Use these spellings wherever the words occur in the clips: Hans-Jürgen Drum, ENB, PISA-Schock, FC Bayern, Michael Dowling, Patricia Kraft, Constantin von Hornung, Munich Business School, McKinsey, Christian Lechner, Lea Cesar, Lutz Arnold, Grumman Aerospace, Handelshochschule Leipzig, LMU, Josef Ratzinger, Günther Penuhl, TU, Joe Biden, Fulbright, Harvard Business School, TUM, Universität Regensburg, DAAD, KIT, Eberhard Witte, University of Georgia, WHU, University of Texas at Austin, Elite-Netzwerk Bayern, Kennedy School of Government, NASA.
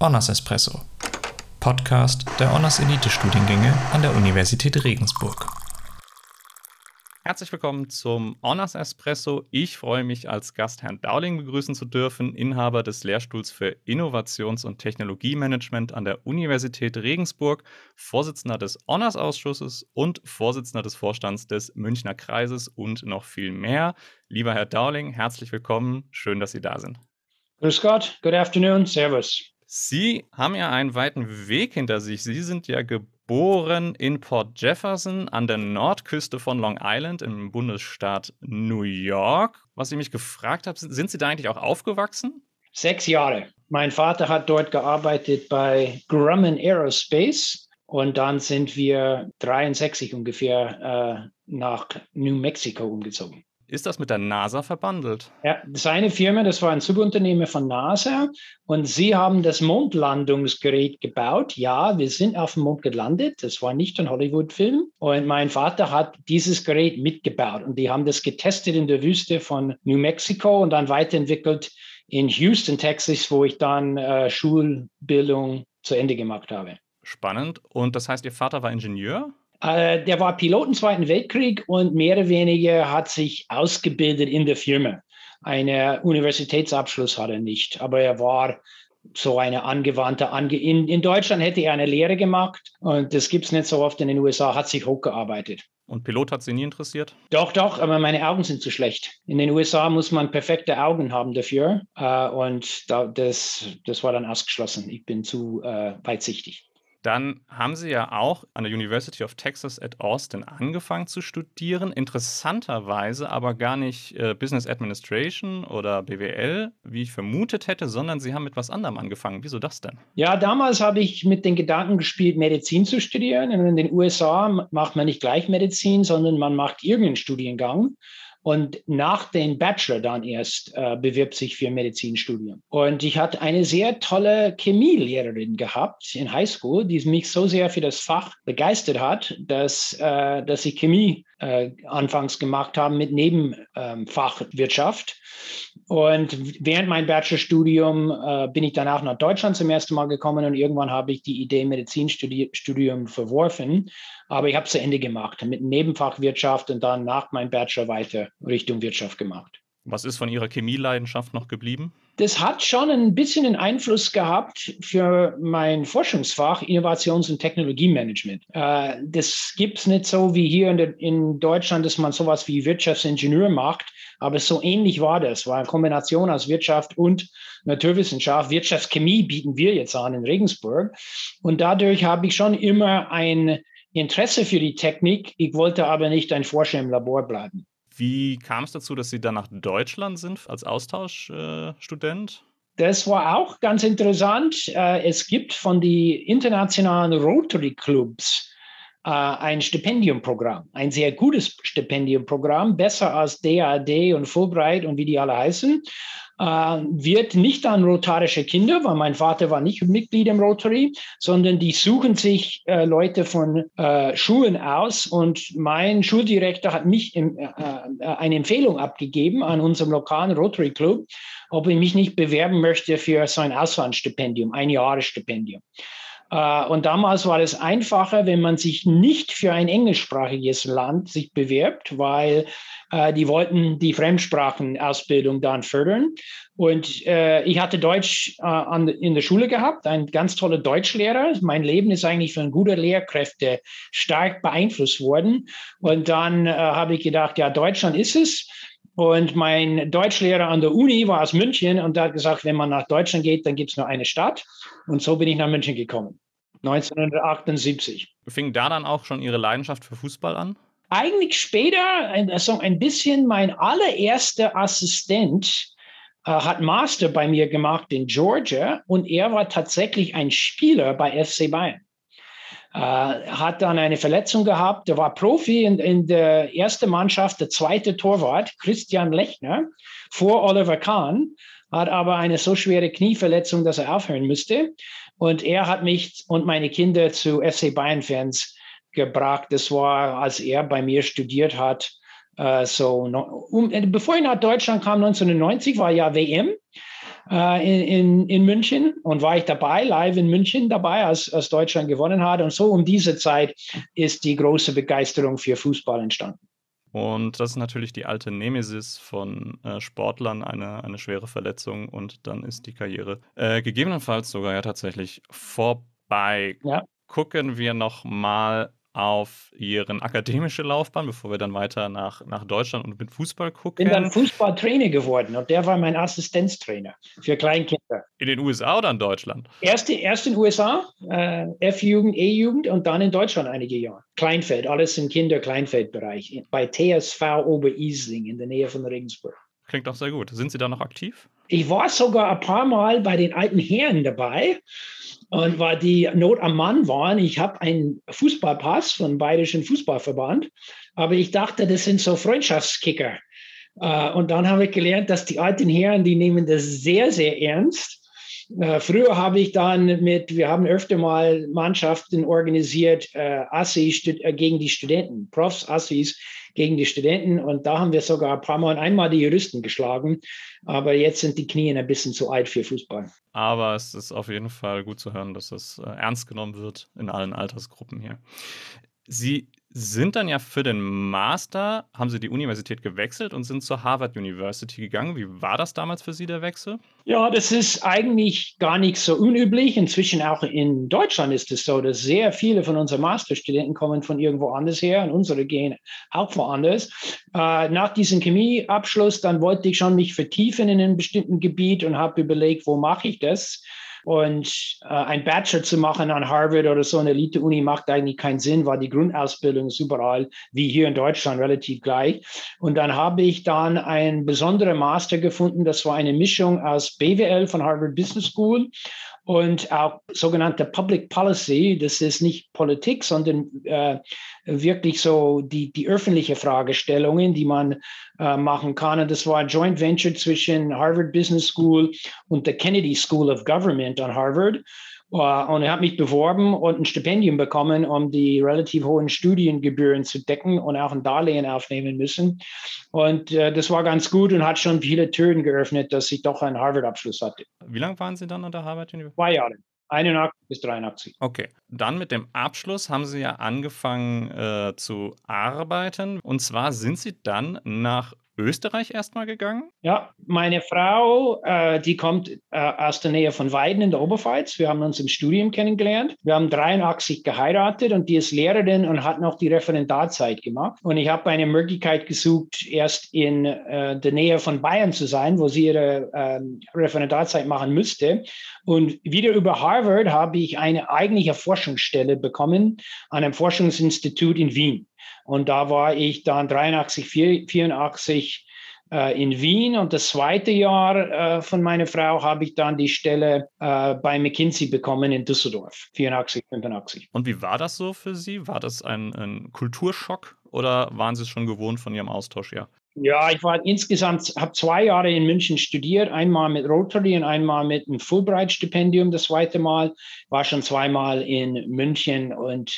Honors Espresso, Podcast der Honors Elite Studiengänge an der Universität Regensburg. Herzlich willkommen zum Honors Espresso. Ich freue mich, als Gast Herrn Dowling begrüßen zu dürfen, Inhaber des Lehrstuhls für Innovations- und Technologiemanagement an der Universität Regensburg, Vorsitzender des Honors-Ausschusses und Vorsitzender des Vorstands des Münchner Kreises und noch viel mehr. Lieber Herr Dowling, herzlich willkommen. Schön, dass Sie da sind. Grüß Gott. Good afternoon. Servus. Sie haben ja einen weiten Weg hinter sich. Sie sind ja geboren in Port Jefferson an der Nordküste von Long Island im Bundesstaat New York. Was ich mich gefragt habe, sind Sie da eigentlich auch aufgewachsen? 6 Jahre. Mein Vater hat dort gearbeitet bei Grumman Aerospace und dann sind wir 63 ungefähr nach New Mexico umgezogen. Ist das mit der NASA verbandelt? Ja, seine Firma, das war ein Subunternehmer von NASA und sie haben das Mondlandungsgerät gebaut. Ja, wir sind auf dem Mond gelandet. Das war nicht ein Hollywood-Film. Und mein Vater hat dieses Gerät mitgebaut und die haben das getestet in der Wüste von New Mexico und dann weiterentwickelt in Houston, Texas, wo ich dann Schulbildung zu Ende gemacht habe. Spannend. Und das heißt, Ihr Vater war Ingenieur? Der war Pilot im Zweiten Weltkrieg und mehr oder weniger hat sich ausgebildet in der Firma. Einen Universitätsabschluss hat er nicht, aber er war so eine angewandte. In Deutschland hätte er eine Lehre gemacht und das gibt es nicht so oft in den USA, hat sich hochgearbeitet. Und Pilot hat Sie nie interessiert? Doch, aber meine Augen sind zu schlecht. In den USA muss man perfekte Augen haben dafür und das war dann ausgeschlossen. Ich bin zu weitsichtig. Dann haben Sie ja auch an der University of Texas at Austin angefangen zu studieren, interessanterweise aber gar nicht Business Administration oder BWL, wie ich vermutet hätte, sondern Sie haben mit was anderem angefangen. Wieso das denn? Ja, damals habe ich mit den Gedanken gespielt, Medizin zu studieren. Und in den USA macht man nicht gleich Medizin, sondern man macht irgendeinen Studiengang. Und nach dem Bachelor dann erst bewirbt sich für Medizinstudium. Und ich hatte eine sehr tolle Chemielehrerin gehabt in Highschool, die mich so sehr für das Fach begeistert hat, dass ich Chemie anfangs gemacht habe mit Nebenfach Wirtschaft. Und während meinem Bachelorstudium bin ich danach nach Deutschland zum ersten Mal gekommen und irgendwann habe ich die Idee Medizinstudium verworfen, aber ich habe es zu Ende gemacht mit Nebenfach Wirtschaft und dann nach meinem Bachelor weiter Richtung Wirtschaft gemacht. Was ist von Ihrer Chemieleidenschaft noch geblieben? Das hat schon ein bisschen einen Einfluss gehabt für mein Forschungsfach Innovations- und Technologiemanagement. Das gibt es nicht so wie hier in Deutschland, dass man sowas wie Wirtschaftsingenieur macht, aber so ähnlich war das. War eine Kombination aus Wirtschaft und Naturwissenschaft. Wirtschaftschemie bieten wir jetzt an in Regensburg. Und dadurch habe ich schon immer ein Interesse für die Technik. Ich wollte aber nicht ein Forscher im Labor bleiben. Wie kam es dazu, dass Sie dann nach Deutschland sind als Austauschstudent? Das war auch ganz interessant. Es gibt von den internationalen Rotary-Clubs ein Stipendiumprogramm, ein sehr gutes Stipendiumprogramm, besser als DAAD und Fulbright und wie die alle heißen. Wird nicht an rotarische Kinder, weil mein Vater war nicht Mitglied im Rotary, sondern die suchen sich Leute von Schulen aus und mein Schuldirektor hat mich eine Empfehlung abgegeben an unserem lokalen Rotary Club, ob ich mich nicht bewerben möchte für so ein Auslandsstipendium, ein Jahresstipendium. Und damals war es einfacher, wenn man sich nicht für ein englischsprachiges Land sich bewirbt, weil die wollten die Fremdsprachenausbildung dann fördern. Und ich hatte Deutsch in der Schule gehabt, ein ganz toller Deutschlehrer. Mein Leben ist eigentlich von guter Lehrkräfte stark beeinflusst worden. Und dann habe ich gedacht, ja, Deutschland ist es. Und mein Deutschlehrer an der Uni war aus München und der hat gesagt, wenn man nach Deutschland geht, dann gibt es nur eine Stadt. Und so bin ich nach München gekommen, 1978. Fing da dann auch schon Ihre Leidenschaft für Fußball an? Eigentlich später, also ein bisschen mein allererster Assistent hat Master bei mir gemacht in Georgia und er war tatsächlich ein Spieler bei FC Bayern. Hat dann eine Verletzung gehabt, der war Profi in der ersten Mannschaft, der zweite Torwart, Christian Lechner, vor Oliver Kahn, hat aber eine so schwere Knieverletzung, dass er aufhören müsste. Und er hat mich und meine Kinder zu FC Bayern-Fans gebracht. Das war, als er bei mir studiert hat. Bevor ich nach Deutschland kam, 1990, war ja WM. in München und war ich dabei, live in München dabei, als Deutschland gewonnen hat. Und so um diese Zeit ist die große Begeisterung für Fußball entstanden. Und das ist natürlich die alte Nemesis von Sportlern, eine schwere Verletzung. Und dann ist die Karriere gegebenenfalls sogar ja tatsächlich vorbei. Ja. Gucken wir nochmal auf Ihren akademische Laufbahn, bevor wir dann weiter nach Deutschland und mit Fußball gucken. Ich bin dann Fußballtrainer geworden und der war mein Assistenztrainer für Kleinkinder. In den USA oder in Deutschland? Erst in den USA, F-Jugend, E-Jugend und dann in Deutschland einige Jahre. Kleinfeld, alles im Kinder-Kleinfeldbereich, bei TSV Oberisling in der Nähe von Regensburg. Klingt doch sehr gut. Sind Sie da noch aktiv? Ich war sogar ein paar Mal bei den alten Herren dabei. Und weil die Not am Mann waren, ich habe einen Fußballpass vom Bayerischen Fußballverband, aber ich dachte, das sind so Freundschaftskicker. Und dann habe ich gelernt, dass die alten Herren, die nehmen das sehr, sehr ernst. Früher habe ich dann wir haben öfter mal Mannschaften organisiert, Assis gegen die Studenten, Profs, Assis gegen die Studenten. Und da haben wir sogar ein paar Mal und einmal die Juristen geschlagen. Aber jetzt sind die Knie ein bisschen zu alt für Fußball. Aber es ist auf jeden Fall gut zu hören, dass das ernst genommen wird in allen Altersgruppen hier. Sie sind dann ja für den Master, haben Sie die Universität gewechselt und sind zur Harvard University gegangen. Wie war das damals für Sie, der Wechsel? Ja, das ist eigentlich gar nicht so unüblich. Inzwischen auch in Deutschland ist es so, dass sehr viele von unseren Masterstudenten kommen von irgendwo anders her und unsere gehen auch woanders. Nach diesem Chemieabschluss, dann wollte ich schon mich vertiefen in einem bestimmten Gebiet und habe überlegt, wo mache ich das? Und ein Bachelor zu machen an Harvard oder so eine Elite-Uni macht eigentlich keinen Sinn, weil die Grundausbildung ist überall, wie hier in Deutschland, relativ gleich. Und dann habe ich dann einen besonderen Master gefunden. Das war eine Mischung aus BWL von Harvard Business School und auch sogenannte Public Policy. Das ist nicht Politik, sondern wirklich so die öffentliche Fragestellungen, die man machen kann. Und das war ein Joint Venture zwischen Harvard Business School und der Kennedy School of Government an Harvard. Und ich habe mich beworben und ein Stipendium bekommen, um die relativ hohen Studiengebühren zu decken und auch ein Darlehen aufnehmen müssen. Und das war ganz gut und hat schon viele Türen geöffnet, dass ich doch einen Harvard-Abschluss hatte. Wie lange waren Sie dann an der Harvard University? 2 Jahre. 81 bis 83. Okay, dann mit dem Abschluss haben Sie ja angefangen zu arbeiten. Und zwar sind Sie dann nach Österreich erstmal gegangen? Ja, meine Frau, die kommt aus der Nähe von Weiden in der Oberpfalz. Wir haben uns im Studium kennengelernt. Wir haben 83 geheiratet und die ist Lehrerin und hat noch die Referendarzeit gemacht. Und ich habe eine Möglichkeit gesucht, erst in der Nähe von Bayern zu sein, wo sie ihre Referendarzeit machen müsste. Und wieder über Harvard habe ich eine eigentliche Forschungsstelle bekommen an einem Forschungsinstitut in Wien. Und da war ich dann 83, 84 in Wien. Und das zweite Jahr von meiner Frau habe ich dann die Stelle bei McKinsey bekommen in Düsseldorf, 84, 85. Und wie war das so für Sie? War das ein Kulturschock oder waren Sie es schon gewohnt von Ihrem Austausch? Ja, ich war insgesamt, habe 2 Jahre in München studiert, einmal mit Rotary und einmal mit einem Fulbright-Stipendium, das zweite Mal. War schon 2-mal in München und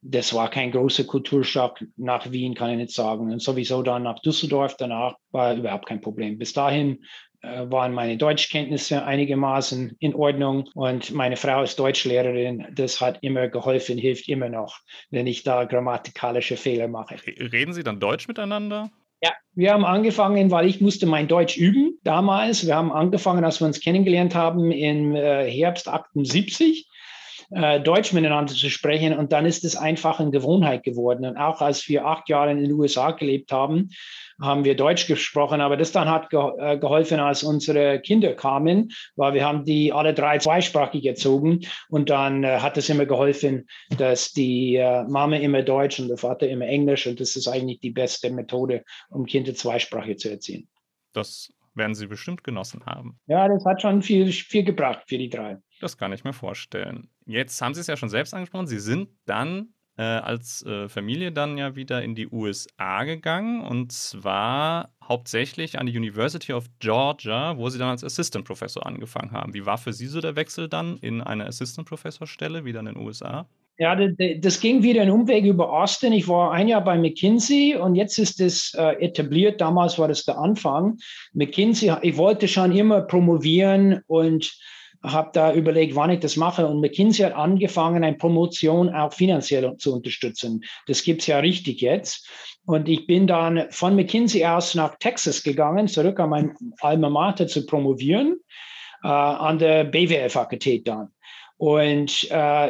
das war kein großer Kulturschock. Nach Wien kann ich nicht sagen. Und sowieso dann nach Düsseldorf danach war überhaupt kein Problem. Bis dahin waren meine Deutschkenntnisse einigermaßen in Ordnung. Und meine Frau ist Deutschlehrerin. Das hat immer geholfen, hilft immer noch, wenn ich da grammatikalische Fehler mache. Reden Sie dann Deutsch miteinander? Ja, wir haben angefangen, weil ich musste mein Deutsch üben damals. Wir haben angefangen, als wir uns kennengelernt haben, im Herbst 78. Deutsch miteinander zu sprechen und dann ist es einfach eine Gewohnheit geworden. Und auch als wir 8 Jahre in den USA gelebt haben, haben wir Deutsch gesprochen, aber das dann hat geholfen, als unsere Kinder kamen, weil wir haben die alle 3 zweisprachig erzogen und dann hat es immer geholfen, dass die Mama immer Deutsch und der Vater immer Englisch und das ist eigentlich die beste Methode, um Kinder zweisprachig zu erziehen. Das werden Sie bestimmt genossen haben. Ja, das hat schon viel, viel gebracht für die 3. Das kann ich mir vorstellen. Jetzt haben Sie es ja schon selbst angesprochen. Sie sind dann als Familie dann ja wieder in die USA gegangen und zwar hauptsächlich an die University of Georgia, wo Sie dann als Assistant Professor angefangen haben. Wie war für Sie so der Wechsel dann in eine Assistant Professor Stelle wieder in den USA? Ja, das ging wieder einen Umweg über Austin. Ich war ein Jahr bei McKinsey und jetzt ist das etabliert. Damals war das der Anfang. McKinsey, ich wollte schon immer promovieren und habe da überlegt, wann ich das mache. Und McKinsey hat angefangen, eine Promotion auch finanziell zu unterstützen. Das gibt es ja richtig jetzt. Und ich bin dann von McKinsey aus nach Texas gegangen, zurück an mein Alma Mater zu promovieren, an der BWL-Fakultät dann. Und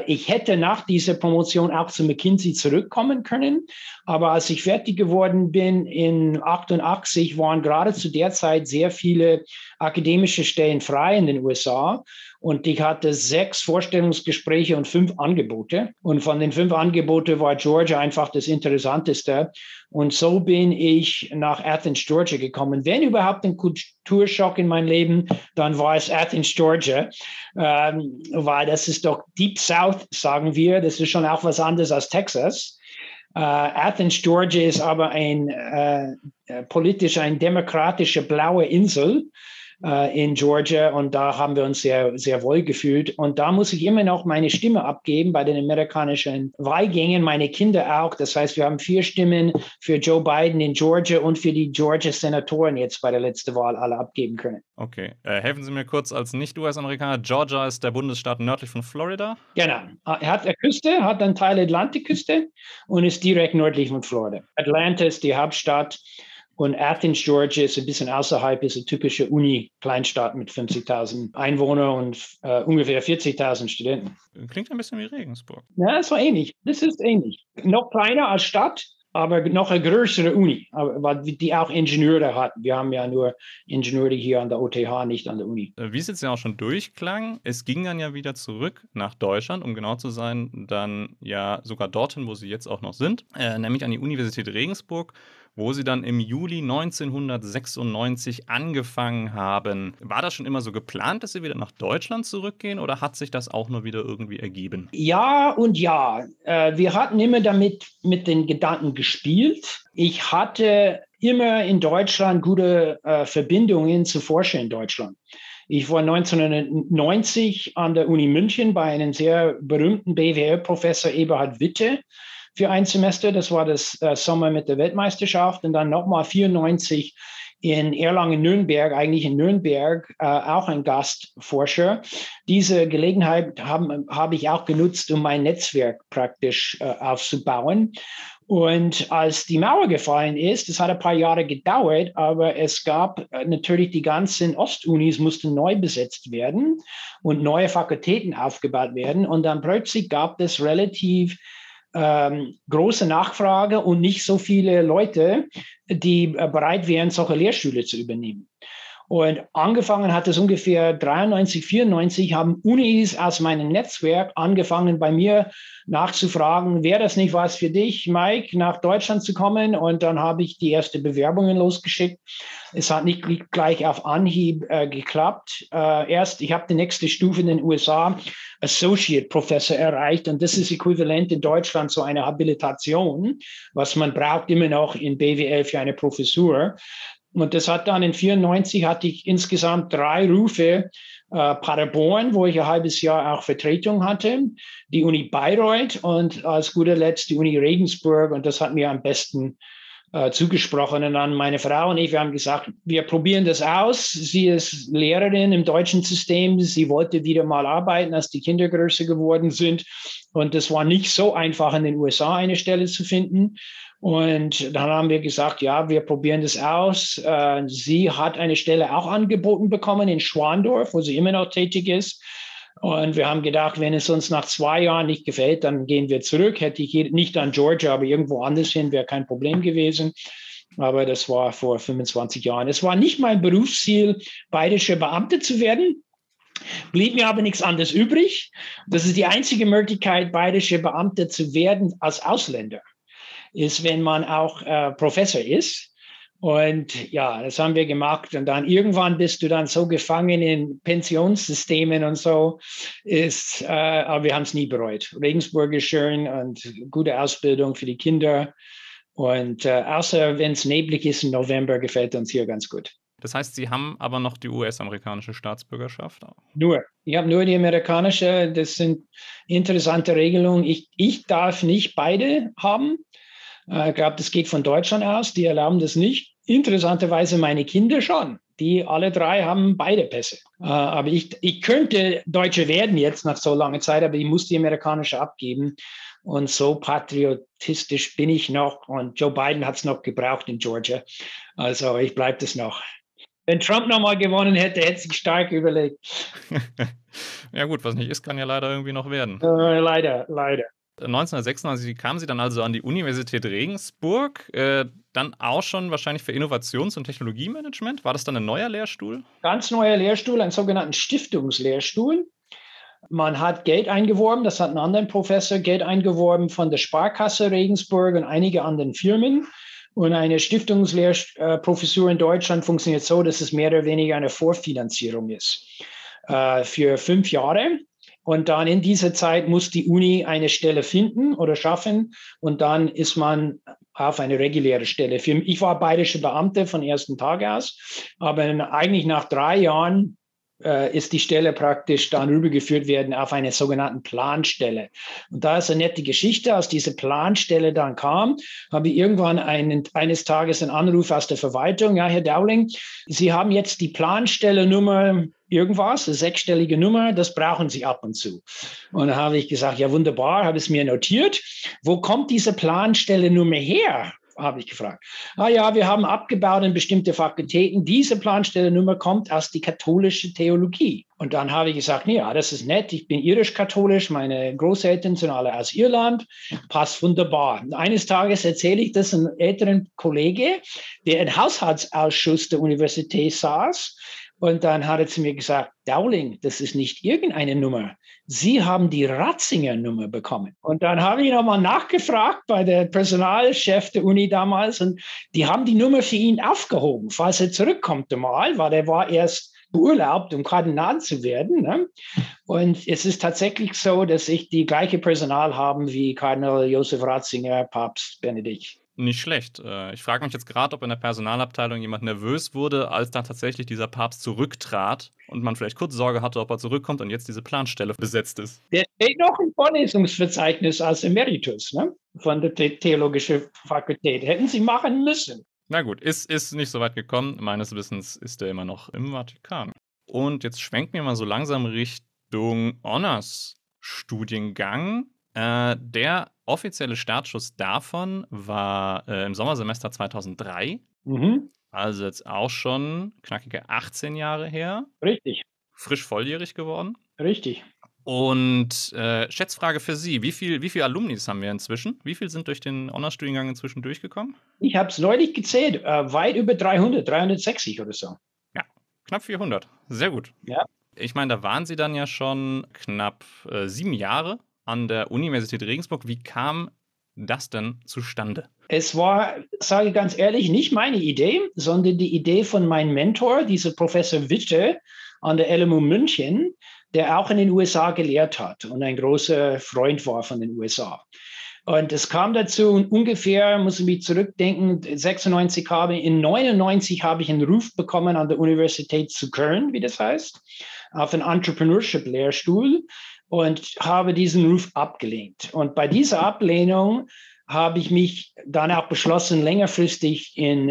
ich hätte nach dieser Promotion auch zu McKinsey zurückkommen können. Aber als ich fertig geworden bin in 88, waren gerade zu der Zeit sehr viele akademische Stellen frei in den USA. Und ich hatte 6 Vorstellungsgespräche und 5 Angebote. Und von den 5 Angeboten war Georgia einfach das Interessanteste. Und so bin ich nach Athens, Georgia gekommen. Wenn überhaupt ein Kulturschock in mein Leben, dann war es Athens, Georgia. Weil das ist doch Deep South, sagen wir. Das ist schon auch was anderes als Texas. Athens, Georgia ist aber politisch eine demokratische blaue Insel in Georgia, und da haben wir uns sehr, sehr wohl gefühlt. Und da muss ich immer noch meine Stimme abgeben bei den amerikanischen Wahlgängen, meine Kinder auch. Das heißt, wir haben 4 Stimmen für Joe Biden in Georgia und für die Georgia-Senatoren jetzt bei der letzten Wahl alle abgeben können. Okay. Helfen Sie mir kurz als Nicht-US-Amerikaner. Georgia ist der Bundesstaat nördlich von Florida? Genau. Er hat eine Küste, hat einen Teil Atlantikküste und ist direkt nördlich von Florida. Atlanta ist die Hauptstadt. Und Athens, Georgia ist ein bisschen außerhalb, ist eine typische Uni-Kleinstadt mit 50.000 Einwohnern und ungefähr 40.000 Studenten. Klingt ein bisschen wie Regensburg. Ja, es war ähnlich. Das ist ähnlich. Noch kleiner als Stadt, aber noch eine größere Uni, aber die auch Ingenieure hatten. Wir haben ja nur Ingenieure hier an der OTH, nicht an der Uni. Wie es jetzt ja auch schon durchklang, es ging dann ja wieder zurück nach Deutschland, um genau zu sein, dann ja sogar dorthin, wo Sie jetzt auch noch sind, nämlich an die Universität Regensburg, wo Sie dann im Juli 1996 angefangen haben. War das schon immer so geplant, dass Sie wieder nach Deutschland zurückgehen, oder hat sich das auch nur wieder irgendwie ergeben? Ja und ja. Wir hatten immer damit mit den Gedanken gespielt. Ich hatte immer in Deutschland gute Verbindungen zu Forschern in Deutschland. Ich war 1990 an der Uni München bei einem sehr berühmten BWL-Professor Eberhard Witte für ein Semester. Das war das Sommer mit der Weltmeisterschaft, und dann nochmal 94 in Erlangen-Nürnberg, eigentlich in Nürnberg, auch ein Gastforscher. Diese Gelegenheit habe ich auch genutzt, um mein Netzwerk praktisch aufzubauen. Und als die Mauer gefallen ist, das hat ein paar Jahre gedauert, aber es gab natürlich, die ganzen Ostunis mussten neu besetzt werden und neue Fakultäten aufgebaut werden. Und dann plötzlich gab es relativ große Nachfrage und nicht so viele Leute, die bereit wären, solche Lehrstühle zu übernehmen. Und angefangen hat es ungefähr 93, 94, haben Unis aus meinem Netzwerk angefangen, bei mir nachzufragen, wäre das nicht was für dich, Mike, nach Deutschland zu kommen? Und dann habe ich die ersten Bewerbungen losgeschickt. Es hat nicht gleich auf Anhieb geklappt. Ich habe die nächste Stufe in den USA, Associate Professor, erreicht. Und das ist äquivalent in Deutschland zu einer Habilitation, was man braucht immer noch in BWL für eine Professur. Und das hat dann in 94 hatte ich insgesamt 3 Rufe. Paderborn, wo ich ein halbes Jahr auch Vertretung hatte, die Uni Bayreuth und als guter Letzt die Uni Regensburg. Und das hat mir am besten zugesprochen. Und dann meine Frau und ich, wir haben gesagt, wir probieren das aus. Sie ist Lehrerin im deutschen System. Sie wollte wieder mal arbeiten, als die Kinder größer geworden sind. Und das war nicht so einfach, in den USA eine Stelle zu finden. Und dann haben wir gesagt, ja, wir probieren das aus. Sie hat eine Stelle auch angeboten bekommen in Schwandorf, wo sie immer noch tätig ist. Und wir haben gedacht, wenn es uns nach 2 Jahren nicht gefällt, dann gehen wir zurück. Hätte ich nicht an Georgia, aber irgendwo anders hin, wäre kein Problem gewesen. Aber das war vor 25 Jahren. Es war nicht mein Berufsziel, bayerischer Beamter zu werden. Blieb mir aber nichts anderes übrig. Das ist die einzige Möglichkeit, bayerischer Beamter zu werden als Ausländer, ist, wenn man auch Professor ist. Und ja, das haben wir gemacht. Und dann irgendwann bist du dann so gefangen in Pensionssystemen und so. Aber wir haben es nie bereut. Regensburg ist schön und gute Ausbildung für die Kinder. Und außer wenn es neblig ist im November, gefällt uns hier ganz gut. Das heißt, Sie haben aber noch die US-amerikanische Staatsbürgerschaft? Nur. Ich habe nur die amerikanische. Das sind interessante Regelungen. Ich darf nicht beide haben. Ich glaube, das geht von Deutschland aus. Die erlauben das nicht. Interessanterweise meine Kinder schon. Die alle drei haben beide Pässe. Aber ich könnte Deutsche werden jetzt nach so langer Zeit, aber ich muss die amerikanische abgeben. Und so patriotistisch bin ich noch. Und Joe Biden hat es noch gebraucht in Georgia. Also ich bleibe das noch. Wenn Trump nochmal gewonnen hätte, hätte ich stark überlegt. Ja gut, was nicht ist, kann ja leider irgendwie noch werden. Leider. 1996 kamen Sie dann also an die Universität Regensburg, dann auch schon wahrscheinlich für Innovations- und Technologiemanagement. War das dann ein neuer Lehrstuhl? Ganz neuer Lehrstuhl, einen sogenannten Stiftungslehrstuhl. Man hat Geld eingeworben, das hat einen anderen Professor, Geld eingeworben von der Sparkasse Regensburg und einige anderen Firmen. Und eine Stiftungslehrprofessur in Deutschland funktioniert so, dass es mehr oder weniger eine Vorfinanzierung ist für 5 Jahre. Und dann in dieser Zeit muss die Uni eine Stelle finden oder schaffen und dann ist man auf eine reguläre Stelle. Ich war bayerischer Beamter von ersten Tag aus, aber eigentlich nach 3 Jahren ist die Stelle praktisch dann rübergeführt werden auf eine sogenannte Planstelle. Und da ist eine nette Geschichte, als diese Planstelle dann kam, habe ich irgendwann eines Tages einen Anruf aus der Verwaltung. Ja, Herr Dowling, Sie haben jetzt die Planstelle Nummer irgendwas, eine sechsstellige Nummer, das brauchen Sie ab und zu. Und da habe ich gesagt, ja wunderbar, habe es mir notiert. Wo kommt diese Planstelle Nummer her? Habe ich gefragt. Ah ja, wir haben abgebaut in bestimmte Fakultäten. Diese Planstellennummer kommt aus der katholischen Theologie. Und dann habe ich gesagt, ja, das ist nett. Ich bin irisch-katholisch. Meine Großeltern sind alle aus Irland. Passt wunderbar. Und eines Tages erzähle ich das einem älteren Kollege, der im Haushaltsausschuss der Universität saß. Und dann hat er zu mir gesagt, Dowling, das ist nicht irgendeine Nummer. Sie haben die Ratzinger-Nummer bekommen. Und dann habe ich nochmal nachgefragt bei der Personalchef der Uni damals. Und die haben die Nummer für ihn aufgehoben, falls er zurückkommt mal, weil er war erst beurlaubt, um Kardinal zu werden. Ne? Und es ist tatsächlich so, dass ich die gleiche Personal haben wie Kardinal Josef Ratzinger, Papst Benedikt. Nicht schlecht. Ich frage mich jetzt gerade, ob in der Personalabteilung jemand nervös wurde, als dann tatsächlich dieser Papst zurücktrat und man vielleicht kurz Sorge hatte, ob er zurückkommt und jetzt diese Planstelle besetzt ist. Der steht noch im Vorlesungsverzeichnis als Emeritus, ne? Von der Theologischen Fakultät. Hätten Sie machen müssen. Na gut, ist nicht so weit gekommen. Meines Wissens ist er immer noch im Vatikan. Und jetzt schwenken wir mal so langsam Richtung Honors-Studiengang. Der offizielle Startschuss davon war im Sommersemester 2003. Mhm. Also jetzt auch schon knackige 18 Jahre her. Richtig. Frisch volljährig geworden. Richtig. Und Schätzfrage für Sie, wie viel Alumnis haben wir inzwischen? Wie viel sind durch den Honors-Studiengang inzwischen durchgekommen? Ich habe es neulich gezählt, weit über 300, 360 oder so. Ja, knapp 400, sehr gut. Ja. Ich meine, da waren Sie dann ja schon knapp 7 Jahre an der Universität Regensburg. Wie kam das denn zustande? Es war, sage ich ganz ehrlich, nicht meine Idee, sondern die Idee von meinem Mentor, dieser Professor Witte an der LMU München, der auch in den USA gelehrt hat und ein großer Freund war von den USA. Und es kam dazu, ungefähr, muss ich mich zurückdenken, 99 habe ich einen Ruf bekommen an der Universität zu Köln, wie das heißt, auf einen Entrepreneurship-Lehrstuhl, und habe diesen Ruf abgelehnt. Und bei dieser Ablehnung habe ich mich dann auch beschlossen, längerfristig in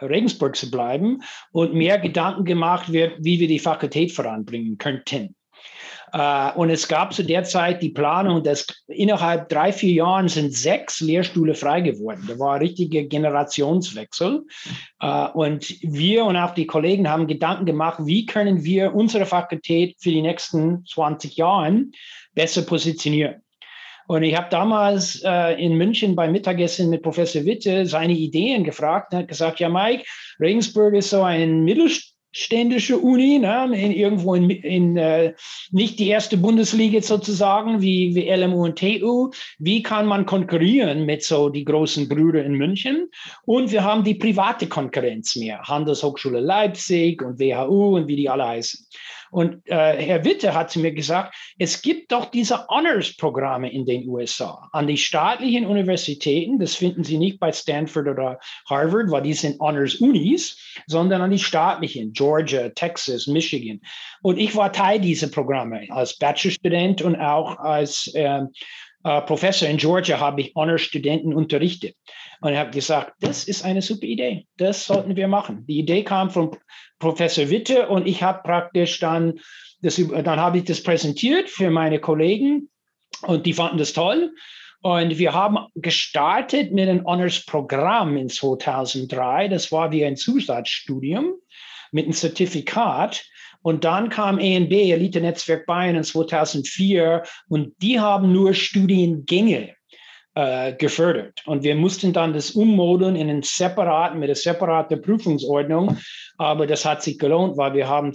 Regensburg zu bleiben und mehr Gedanken gemacht wird, wie wir die Fakultät voranbringen könnten. Und es gab zu der Zeit die Planung, dass innerhalb 3-4 Jahren sind 6 Lehrstühle frei geworden. Da war ein richtiger Generationswechsel. Und wir und auch die Kollegen haben Gedanken gemacht, wie können wir unsere Fakultät für die nächsten 20 Jahre besser positionieren. Und ich habe damals in München beim Mittagessen mit Professor Witte seine Ideen gefragt und hat gesagt, ja Mike, Regensburg ist so ein mittelständische Uni, ne, nicht die erste Bundesliga sozusagen, wie LMU und TU. Wie kann man konkurrieren mit so die großen Brüder in München? Und wir haben die private Konkurrenz mehr, Handelshochschule Leipzig und WHU und wie die alle heißen. Und Herr Witte hat zu mir gesagt, es gibt doch diese Honors-Programme in den USA an die staatlichen Universitäten. Das finden Sie nicht bei Stanford oder Harvard, weil die sind Honors-Unis, sondern an die staatlichen, Georgia, Texas, Michigan. Und ich war Teil dieser Programme als Bachelorstudent und auch als Professor in Georgia habe ich Honor-Studenten unterrichtet und habe gesagt, das ist eine super Idee, das sollten wir machen. Die Idee kam von Professor Witte und ich habe praktisch dann habe ich das präsentiert für meine Kollegen und die fanden das toll. Und wir haben gestartet mit einem Honors-Programm in 2003. Das war wie ein Zusatzstudium mit einem Zertifikat. Und dann kam ENB, Elite-Netzwerk Bayern, in 2004 und die haben nur Studiengänge gefördert. Und wir mussten dann das ummodeln in einen separaten, mit einer separaten Prüfungsordnung. Aber das hat sich gelohnt, weil wir haben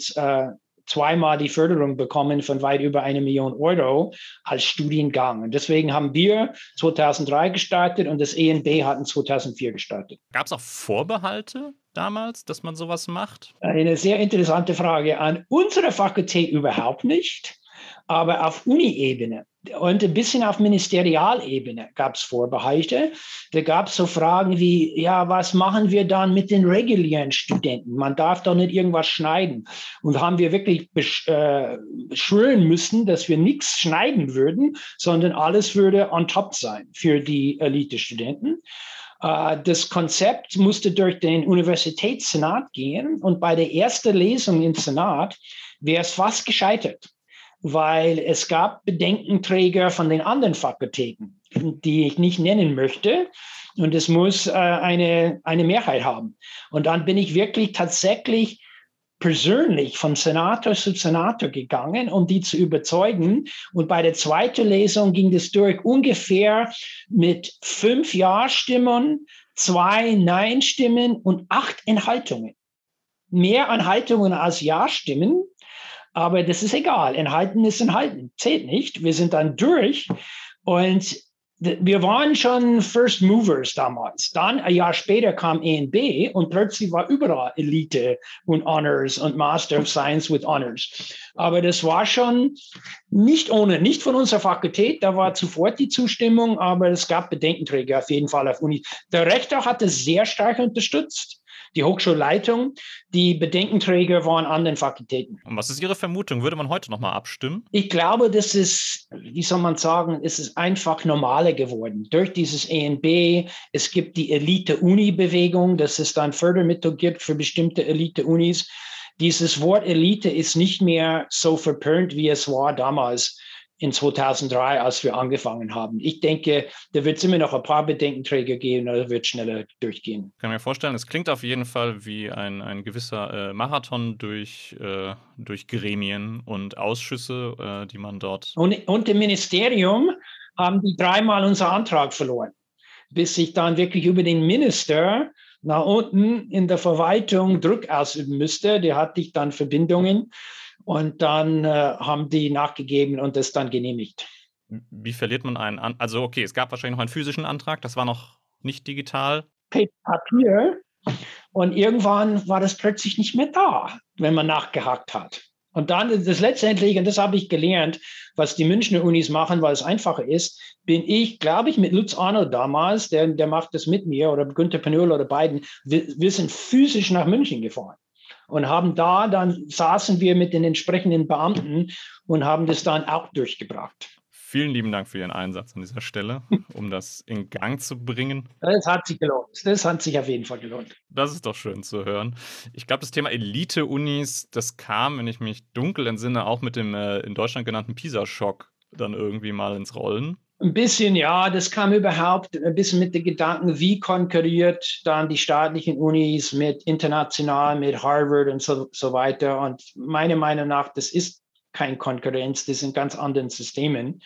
zweimal die Förderung bekommen von weit über 1 Million Euro als Studiengang. Und deswegen haben wir 2003 gestartet und das ENB hat in 2004 gestartet. Gab es auch Vorbehalte damals, dass man sowas macht? Eine sehr interessante Frage. An unserer Fakultät überhaupt nicht, aber auf Uni-Ebene und ein bisschen auf Ministerialebene gab es Vorbehalte. Da gab es so Fragen wie, ja, was machen wir dann mit den regulären Studenten? Man darf doch nicht irgendwas schneiden. Und haben wir wirklich beschwören müssen, dass wir nichts schneiden würden, sondern alles würde on top sein für die Elite-Studenten. Das Konzept musste durch den Universitätssenat gehen und bei der ersten Lesung im Senat wäre es fast gescheitert, weil es gab Bedenkenträger von den anderen Fakultäten, die ich nicht nennen möchte, und es muss eine Mehrheit haben. Und dann bin ich wirklich tatsächlich persönlich von Senator zu Senator gegangen, um die zu überzeugen. Und bei der zweiten Lesung ging das durch ungefähr mit 5 Ja-Stimmen, 2 Nein-Stimmen und 8 Enthaltungen. Mehr Enthaltungen als Ja-Stimmen, aber das ist egal. Enthalten ist enthalten, zählt nicht. Wir sind dann durch und wir waren schon First Movers damals. Dann ein Jahr später kam ENB und plötzlich war überall Elite und Honors und Master of Science with Honors. Aber das war schon nicht von unserer Fakultät, da war zuvor die Zustimmung, aber es gab Bedenkenträger auf jeden Fall auf Uni. Der Rektor hat es sehr stark unterstützt, die Hochschulleitung, die Bedenkenträger waren an den Fakultäten. Und was ist Ihre Vermutung? Würde man heute nochmal abstimmen? Ich glaube, das ist, wie soll man sagen, es ist einfach normaler geworden. Durch dieses ENB, es gibt die Elite-Uni-Bewegung, dass es dann Fördermittel gibt für bestimmte Elite-Unis. Dieses Wort Elite ist nicht mehr so verpönt, wie es war damals in 2003, als wir angefangen haben. Ich denke, da wird es immer noch ein paar Bedenkenträger geben, oder wird schneller durchgehen. Ich kann mir vorstellen, es klingt auf jeden Fall wie ein gewisser Marathon durch Gremien und Ausschüsse, die man dort... Und im Ministerium haben die 3-mal unseren Antrag verloren, bis sich dann wirklich über den Minister nach unten in der Verwaltung Druck ausüben müsste. Der hatte ich dann Verbindungen. Und dann haben die nachgegeben und das dann genehmigt. Wie verliert man einen Antrag? Also okay, es gab wahrscheinlich noch einen physischen Antrag, das war noch nicht digital. Papier. Und irgendwann war das plötzlich nicht mehr da, wenn man nachgehakt hat. Und dann ist es letztendlich, und das habe ich gelernt, was die Münchner Unis machen, weil es einfacher ist, bin ich, glaube ich, mit Lutz Arnold damals, der macht das mit mir, oder Günther Penuhl oder beiden, wir sind physisch nach München gefahren. Und haben dann saßen wir mit den entsprechenden Beamten und haben das dann auch durchgebracht. Vielen lieben Dank für Ihren Einsatz an dieser Stelle, um das in Gang zu bringen. Das hat sich gelohnt. Das hat sich auf jeden Fall gelohnt. Das ist doch schön zu hören. Ich glaube, das Thema Elite-Unis, das kam, wenn ich mich dunkel entsinne, auch mit dem in Deutschland genannten PISA-Schock dann irgendwie mal ins Rollen. Ein bisschen, ja, das kam überhaupt ein bisschen mit den Gedanken, wie konkurriert dann die staatlichen Unis mit international, mit Harvard und so weiter. Und meiner Meinung nach, das ist keine Konkurrenz, das sind ganz andere Systemen.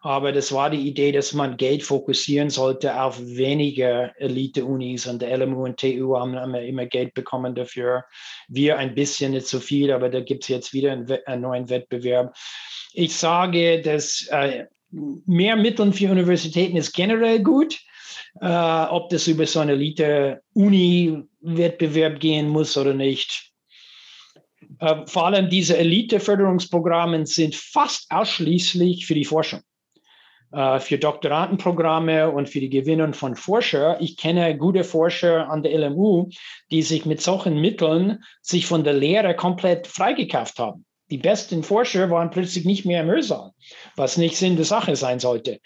Aber das war die Idee, dass man Geld fokussieren sollte auf weniger Elite-Unis. Und der LMU und TU haben immer Geld bekommen dafür. Wir ein bisschen, nicht so viel, aber da gibt es jetzt wieder einen neuen Wettbewerb. Ich sage, dass... mehr Mittel für Universitäten ist generell gut. Ob das über so einen Elite-Uni-Wettbewerb gehen muss oder nicht, vor allem diese Elite-Förderungsprogramme sind fast ausschließlich für die Forschung, für Doktorandenprogramme und für die Gewinnung von Forscher. Ich kenne gute Forscher an der LMU, die sich mit solchen Mitteln sich von der Lehre komplett freigekauft haben. Die besten Forscher waren plötzlich nicht mehr im Hörsaal, was nicht Sinn der Sache sein sollte.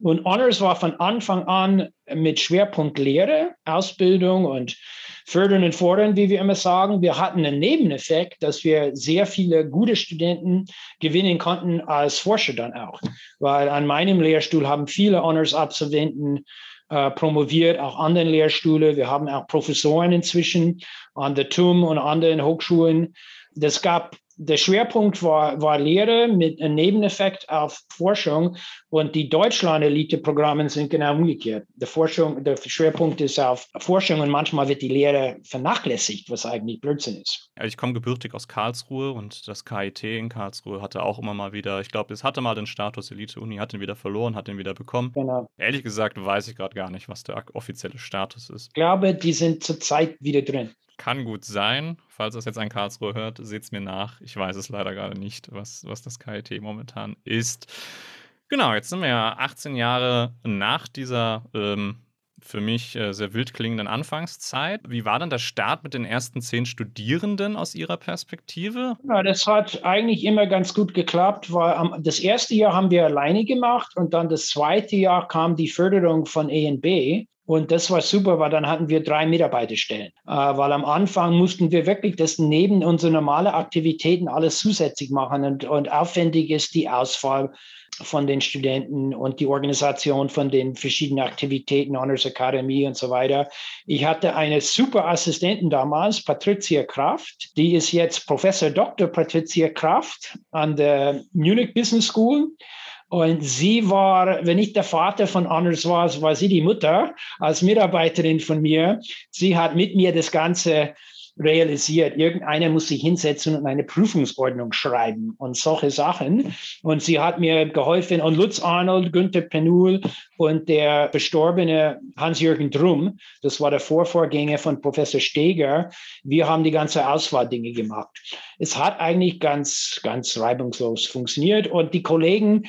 Und Honors war von Anfang an mit Schwerpunkt Lehre, Ausbildung und Fördern und Fordern, wie wir immer sagen. Wir hatten einen Nebeneffekt, dass wir sehr viele gute Studenten gewinnen konnten als Forscher dann auch. Weil an meinem Lehrstuhl haben viele Honors-Absolventen promoviert, auch anderen Lehrstühle. Wir haben auch Professoren inzwischen an der TUM und anderen Hochschulen. Der Schwerpunkt war Lehre mit einem Nebeneffekt auf Forschung, und die Deutschland-Elite-Programme sind genau umgekehrt. Der Schwerpunkt ist auf Forschung, und manchmal wird die Lehre vernachlässigt, was eigentlich Blödsinn ist. Ja, ich komme gebürtig aus Karlsruhe, und das KIT in Karlsruhe hatte auch immer mal wieder, ich glaube, es hatte mal den Status Elite-Uni, hat den wieder verloren, hat den wieder bekommen. Genau. Ehrlich gesagt weiß ich gerade gar nicht, was der offizielle Status ist. Ich glaube, die sind zurzeit wieder drin. Kann gut sein. Falls das jetzt ein Karlsruhe hört, seht es mir nach. Ich weiß es leider gerade nicht, was das KIT momentan ist. Genau, jetzt sind wir ja 18 Jahre nach dieser für mich sehr wild klingenden Anfangszeit. Wie war dann der Start mit den ersten 10 Studierenden aus Ihrer Perspektive? Ja, das hat eigentlich immer ganz gut geklappt, weil das erste Jahr haben wir alleine gemacht, und dann das zweite Jahr kam die Förderung von E&B. Und das war super, weil dann hatten wir 3 Mitarbeiterstellen. Weil am Anfang mussten wir wirklich das neben unseren normalen Aktivitäten alles zusätzlich machen. Und aufwendig ist die Auswahl von den Studenten und die Organisation von den verschiedenen Aktivitäten, Honors Academy und so weiter. Ich hatte eine super Assistentin damals, Patricia Kraft. Die ist jetzt Professor Dr. Patricia Kraft an der Munich Business School. Und sie war, wenn ich der Vater von Honors war sie die Mutter als Mitarbeiterin von mir. Sie hat mit mir das Ganze realisiert. Irgendeiner muss sich hinsetzen und eine Prüfungsordnung schreiben und solche Sachen. Und sie hat mir geholfen. Und Lutz Arnold, Günther Penuhl und der verstorbene Hans-Jürgen Drum, das war der Vorvorgänger von Professor Steger, wir haben die ganze Auswahldinge gemacht. Es hat eigentlich ganz, ganz reibungslos funktioniert. Und die Kollegen,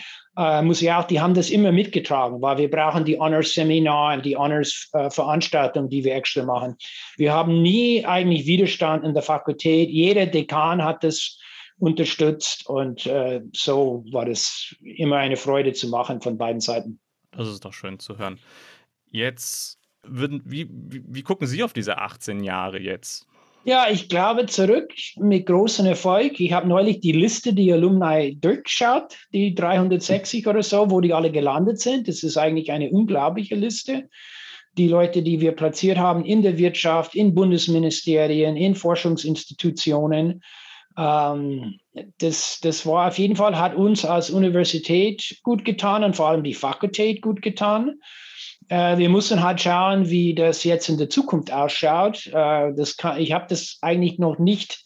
muss ich auch, die haben das immer mitgetragen, weil wir brauchen die Honors-Seminar und die Honors-Veranstaltung, die wir extra machen. Wir haben nie eigentlich Widerstand in der Fakultät. Jeder Dekan hat das unterstützt, und so war das immer eine Freude zu machen von beiden Seiten. Das ist doch schön zu hören. Jetzt, wie gucken Sie auf diese 18 Jahre jetzt? Ja, ich glaube zurück mit großem Erfolg. Ich habe neulich die Liste, die Alumni durchgeschaut, die 360 oder so, wo die alle gelandet sind. Das ist eigentlich eine unglaubliche Liste. Die Leute, die wir platziert haben in der Wirtschaft, in Bundesministerien, in Forschungsinstitutionen. Das war auf jeden Fall, hat uns als Universität gut getan und vor allem die Fakultät gut getan. Wir müssen halt schauen, wie das jetzt in der Zukunft ausschaut. Ich habe das eigentlich noch nicht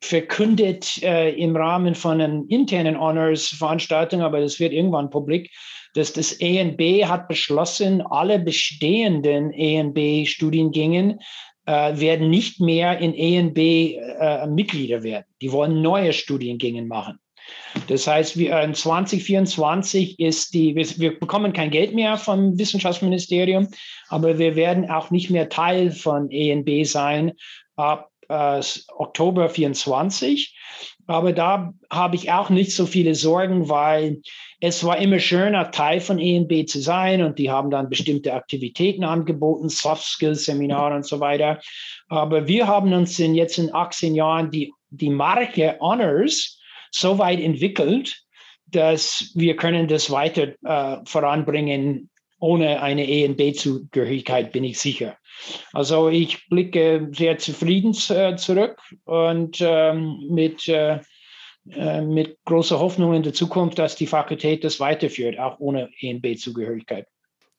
verkündet im Rahmen von einer internen Honors-Veranstaltung, aber das wird irgendwann publik, dass das E&B hat beschlossen, alle bestehenden E&B-Studiengängen werden nicht mehr in E&B Mitglieder werden. Die wollen neue Studiengänge machen. Das heißt, wir 2024 wir bekommen kein Geld mehr vom Wissenschaftsministerium, aber wir werden auch nicht mehr Teil von E&B sein ab Oktober 2024. Aber da habe ich auch nicht so viele Sorgen, weil es war immer schöner, Teil von E&B zu sein, und die haben dann bestimmte Aktivitäten angeboten, Soft-Skills-Seminare und so weiter. Aber wir haben uns jetzt in 18 Jahren die Marke Honors so weit entwickelt, dass wir können das weiter voranbringen. Ohne eine E&B-Zugehörigkeit, bin ich sicher. Also ich blicke sehr zufrieden zurück und mit großer Hoffnung in der Zukunft, dass die Fakultät das weiterführt, auch ohne E&B-Zugehörigkeit.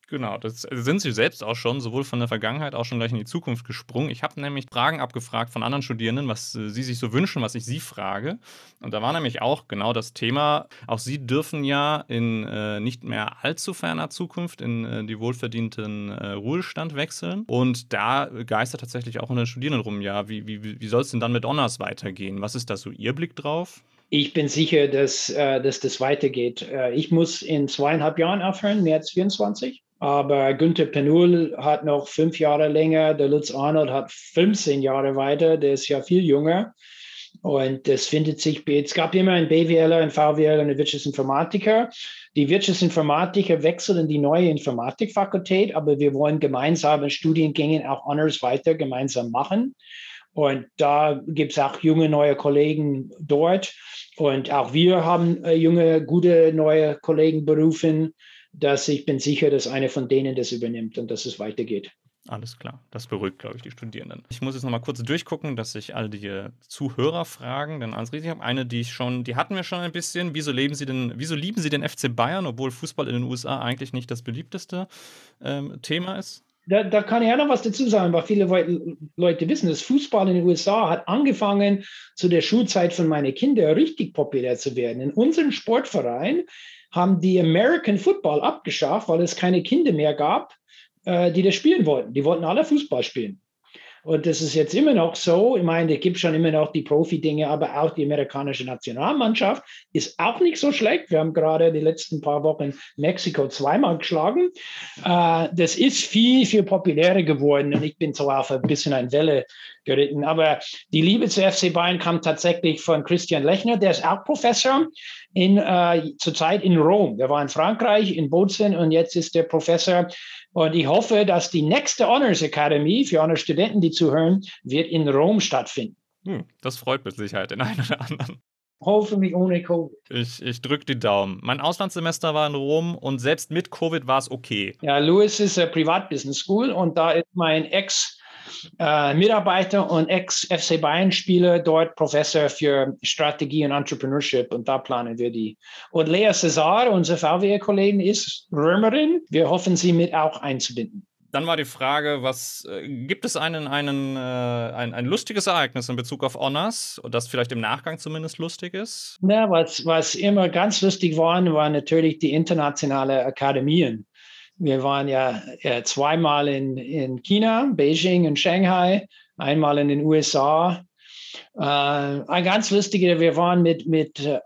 Genau, das sind Sie selbst auch schon, sowohl von der Vergangenheit auch schon gleich in die Zukunft gesprungen. Ich habe nämlich Fragen abgefragt von anderen Studierenden, was sie sich so wünschen, was ich sie frage. Und da war nämlich auch genau das Thema, auch Sie dürfen ja in nicht mehr allzu ferner Zukunft in die wohlverdienten Ruhestand wechseln. Und da geistert tatsächlich auch unter den Studierenden rum, ja, wie soll es denn dann mit Honors weitergehen? Was ist da so Ihr Blick drauf? Ich bin sicher, dass das weitergeht. Ich muss in 2,5 Jahren aufhören, März 24. Aber Günther Penuhl hat noch 5 Jahre länger, der Lutz Arnold hat 15 Jahre weiter, der ist ja viel jünger. Und das findet sich, es gab immer einen BWLer, einen VWLer, einen Wirtschaftsinformatiker. Die Wirtschaftsinformatiker wechseln in die neue Informatikfakultät, aber wir wollen gemeinsam in Studiengängen auch Honors weiter gemeinsam machen. Und da gibt es auch junge, neue Kollegen dort. Und auch wir haben junge, gute, neue Kollegen berufen, dass ich bin sicher, dass einer von denen das übernimmt und dass es weitergeht. Alles klar. Das beruhigt, glaube ich, die Studierenden. Ich muss jetzt noch mal kurz durchgucken, dass ich all die Zuhörerfragen dann alles richtig habe. Eine, die hatten wir schon ein bisschen. Wieso lieben Sie den FC Bayern, obwohl Fußball in den USA eigentlich nicht das beliebteste Thema ist? Da kann ich ja noch was dazu sagen, weil viele Leute wissen, dass Fußball in den USA hat angefangen, zu der Schulzeit von meinen Kindern richtig populär zu werden. In unserem Sportverein haben die American Football abgeschafft, weil es keine Kinder mehr gab, die das spielen wollten. Die wollten alle Fußball spielen. Und das ist jetzt immer noch so. Ich meine, es gibt schon immer noch die Profi-Dinge, aber auch die amerikanische Nationalmannschaft ist auch nicht so schlecht. Wir haben gerade die letzten paar Wochen Mexiko zweimal geschlagen. Das ist viel, viel populärer geworden und ich bin so auf ein bisschen eine Welle geritten. Aber die Liebe zu FC Bayern kam tatsächlich von Christian Lechner, der ist auch Professor zurzeit in Rom. Der war in Frankreich, in Bozen und jetzt ist der Professor. Und ich hoffe, dass die nächste Honors Academy für Honors Studenten, die zuhören, wird in Rom stattfinden. Das freut mit Sicherheit den einen oder anderen. Hoffentlich ohne Covid. Ich drücke die Daumen. Mein Auslandssemester war in Rom und selbst mit Covid war es okay. Ja, Louis ist eine Privat Business School und da ist mein Ex-Mitarbeiter und Ex-FC Bayern-Spieler dort Professor für Strategie und Entrepreneurship und da planen wir die. Und Lea Cesar, unsere VW-Kollegin, ist Römerin. Wir hoffen, sie mit auch einzubinden. Dann war die Frage, gibt es ein lustiges Ereignis in Bezug auf Honors, das vielleicht im Nachgang zumindest lustig ist? Ja, was immer ganz lustig waren natürlich die internationalen Akademien. Wir waren ja zweimal in China, Beijing und Shanghai, einmal in den USA. Ein ganz lustiger, wir waren mit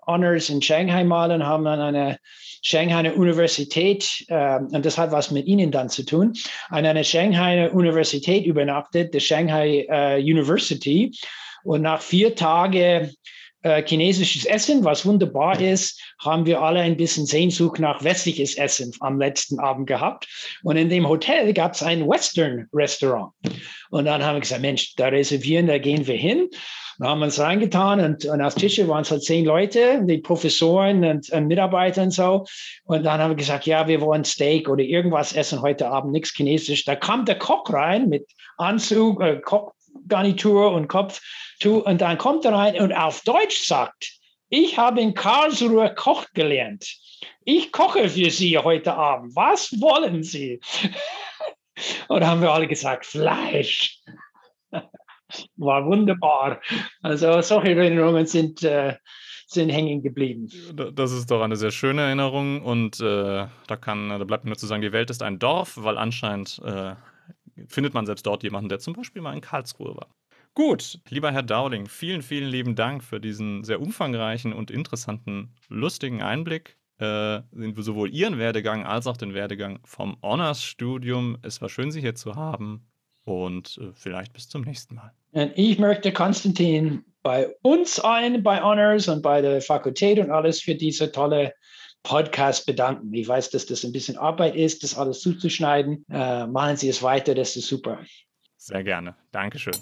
Honors in Shanghai mal und haben an einer Shanghai Universität, und das hat was mit Ihnen dann zu tun, an einer Shanghai Universität übernachtet, der Shanghai University. Und nach 4 Tagen chinesisches Essen, was wunderbar ist, haben wir alle ein bisschen Sehnsucht nach westliches Essen am letzten Abend gehabt. Und in dem Hotel gab es ein Western-Restaurant. Und dann haben wir gesagt, Mensch, da reservieren, da gehen wir hin. Dann haben wir uns reingetan und auf Tische waren es halt 10 Leute, die Professoren und Mitarbeiter und so. Und dann haben wir gesagt, ja, wir wollen Steak oder irgendwas essen heute Abend, nichts Chinesisch. Da kam der Koch rein mit Anzug, Garnitur und Kopftuch und dann kommt er rein und auf Deutsch sagt, ich habe in Karlsruhe Koch gelernt. Ich koche für Sie heute Abend. Was wollen Sie? Und da haben wir alle gesagt, Fleisch. War wunderbar. Also solche Erinnerungen sind hängen geblieben. Das ist doch eine sehr schöne Erinnerung und da bleibt mir nur zu sagen, die Welt ist ein Dorf, weil anscheinend findet man selbst dort jemanden, der zum Beispiel mal in Karlsruhe war. Gut, lieber Herr Dowling, vielen, vielen lieben Dank für diesen sehr umfangreichen und interessanten, lustigen Einblick in sowohl Ihren Werdegang als auch den Werdegang vom Honors-Studium. Es war schön, Sie hier zu haben und vielleicht bis zum nächsten Mal. Und ich möchte Konstantin bei uns allen, bei Honors und bei der Fakultät und alles für diese tolle Podcast bedanken. Ich weiß, dass das ein bisschen Arbeit ist, das alles zuzuschneiden. Machen Sie es weiter, das ist super. Sehr gerne. Dankeschön.